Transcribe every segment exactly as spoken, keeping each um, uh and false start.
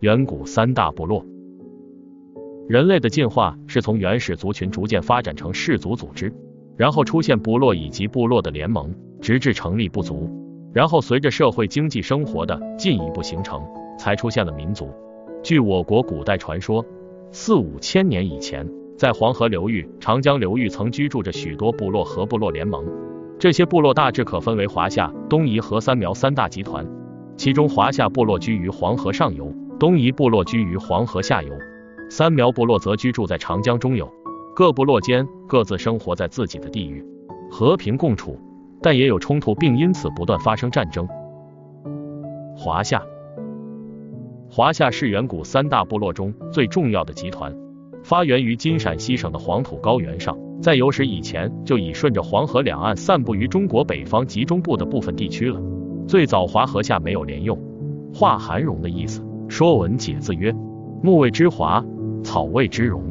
远古三大部落。人类的进化是从原始族群逐渐发展成氏族组织，然后出现部落以及部落的联盟，直至成立部族，然后随着社会经济生活的进一步形成，才出现了民族。据我国古代传说，四五千年以前，在黄河流域、长江流域曾居住着许多部落和部落联盟，这些部落大致可分为华夏、东夷和三苗三大集团。其中华夏部落居于黄河上游，东夷部落居于黄河下游，三苗部落则居住在长江中游。各部落间各自生活在自己的地域，和平共处，但也有冲突，并因此不断发生战争。华夏，华夏是远古三大部落中最重要的集团。发源于今陕西省的黄土高原上，在有史以前就已顺着黄河两岸散布于中国北方及中部的部分地区了。最早华和夏没有连用，华含戎的意思。说文解字曰：木谓之华，草谓之戎。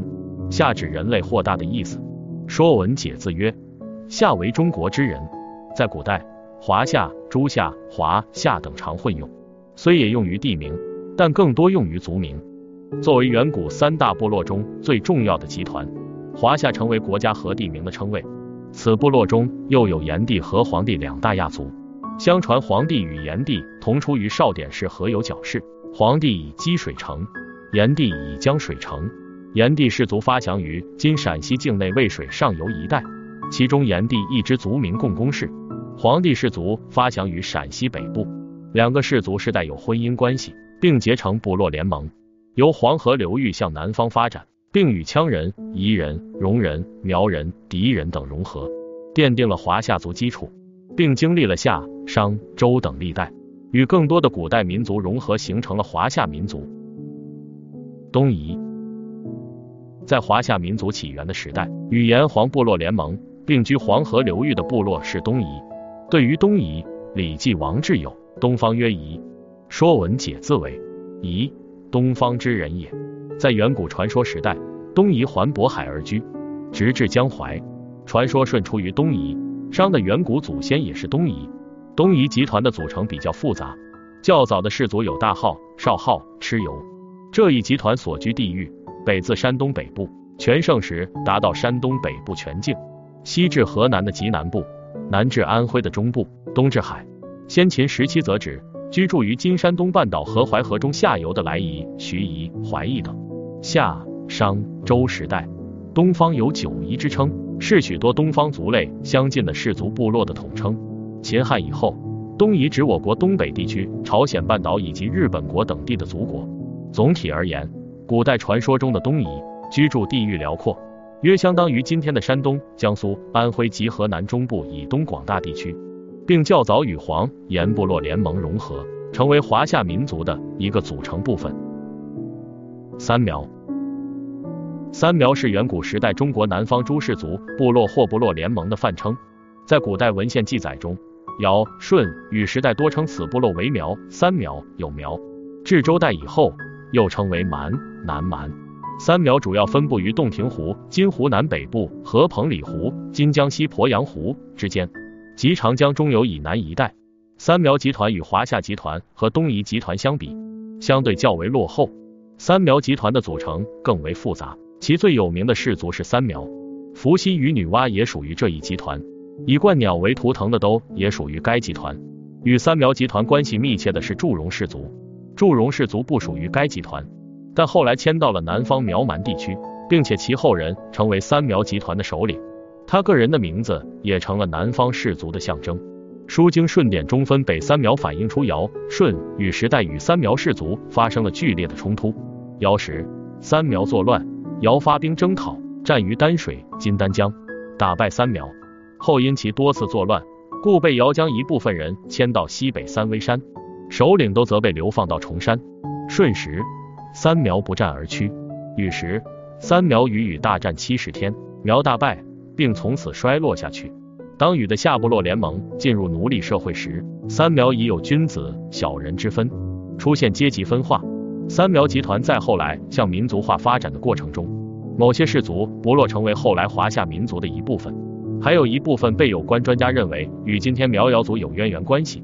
夏指人类或大的意思。说文解字曰：夏为中国之人。在古代，华夏、诸夏、华夏等常混用，虽也用于地名，但更多用于族名。作为远古三大部落中最重要的集团，华夏成为国家和地名的称谓。此部落中又有炎帝和黄帝两大亚族。相传黄帝与炎帝同出于少典氏河有角氏，黄帝以积水城，炎帝以江水城。炎帝氏族发祥于今陕西境内渭水上游一带，其中炎帝一支族名共工氏，黄帝氏族发祥于陕西北部。两个氏族世代有婚姻关系，并结成部落联盟，由黄河流域向南方发展，并与羌人、夷人、戎人、苗人、狄人等融合，奠定了华夏族基础，并经历了夏、商、周等历代，与更多的古代民族融合，形成了华夏民族。东夷，在华夏民族起源的时代，与炎黄部落联盟并居黄河流域的部落是东夷。对于东夷，礼记王志有东方曰夷，说文解字为夷，东方之人也。在远古传说时代，东夷环渤海而居，直至江淮。传说舜出于东夷，商的远古祖先也是东夷。东夷集团的组成比较复杂，较早的氏族有大号、少号、蚩尤。这一集团所居地域北自山东北部，全盛时达到山东北部全境，西至河南的极南部，南至安徽的中部，东至海。先秦时期则指居住于今山东半岛和淮河中下游的莱夷、盱夷、淮夷等。夏、商、周时代，东方有九夷之称，是许多东方族类相近的氏族部落的统称。秦汉以后，东夷指我国东北地区、朝鲜半岛以及日本国等地的族国。总体而言，古代传说中的东夷居住地域辽阔，约相当于今天的山东、江苏、安徽及河南中部以东广大地区，并较早与黄、炎部落联盟融合，成为华夏民族的一个组成部分。三苗，三苗是远古时代中国南方诸氏族部落或部落联盟的泛称。在古代文献记载中，尧、舜、禹时代多称此部落为苗、三苗、有苗。至周代以后，又称为蛮、南蛮。三苗主要分布于洞庭湖、今湖南北部和彭蠡湖、今江西鄱阳湖之间，及长江中游以南一带。三苗集团与华夏集团和东夷集团相比，相对较为落后。三苗集团的组成更为复杂，其最有名的氏族是三苗。伏羲与女娲也属于这一集团，以冠鸟为图腾的兜也属于该集团。与三苗集团关系密切的是祝融氏族，祝融氏族不属于该集团，但后来迁到了南方苗蛮地区，并且其后人成为三苗集团的首领。他个人的名字也成了南方氏族的象征。《书经·舜典》中分北三苗，反映出尧、舜、禹时代与三苗氏族发生了剧烈的冲突。尧时，三苗作乱，尧发兵征讨，战于丹水（今丹江），打败三苗。后因其多次作乱，故被尧将一部分人迁到西北三危山，首领都则被流放到崇山。舜时，三苗不战而屈。禹时，三苗与禹大战七十天，苗大败，并从此衰落下去。当禹的夏部落联盟进入奴隶社会时，三苗已有君子、小人之分，出现阶级分化。三苗集团在后来向民族化发展的过程中，某些氏族部落成为后来华夏民族的一部分，还有一部分被有关专家认为与今天苗瑶族有渊源关系。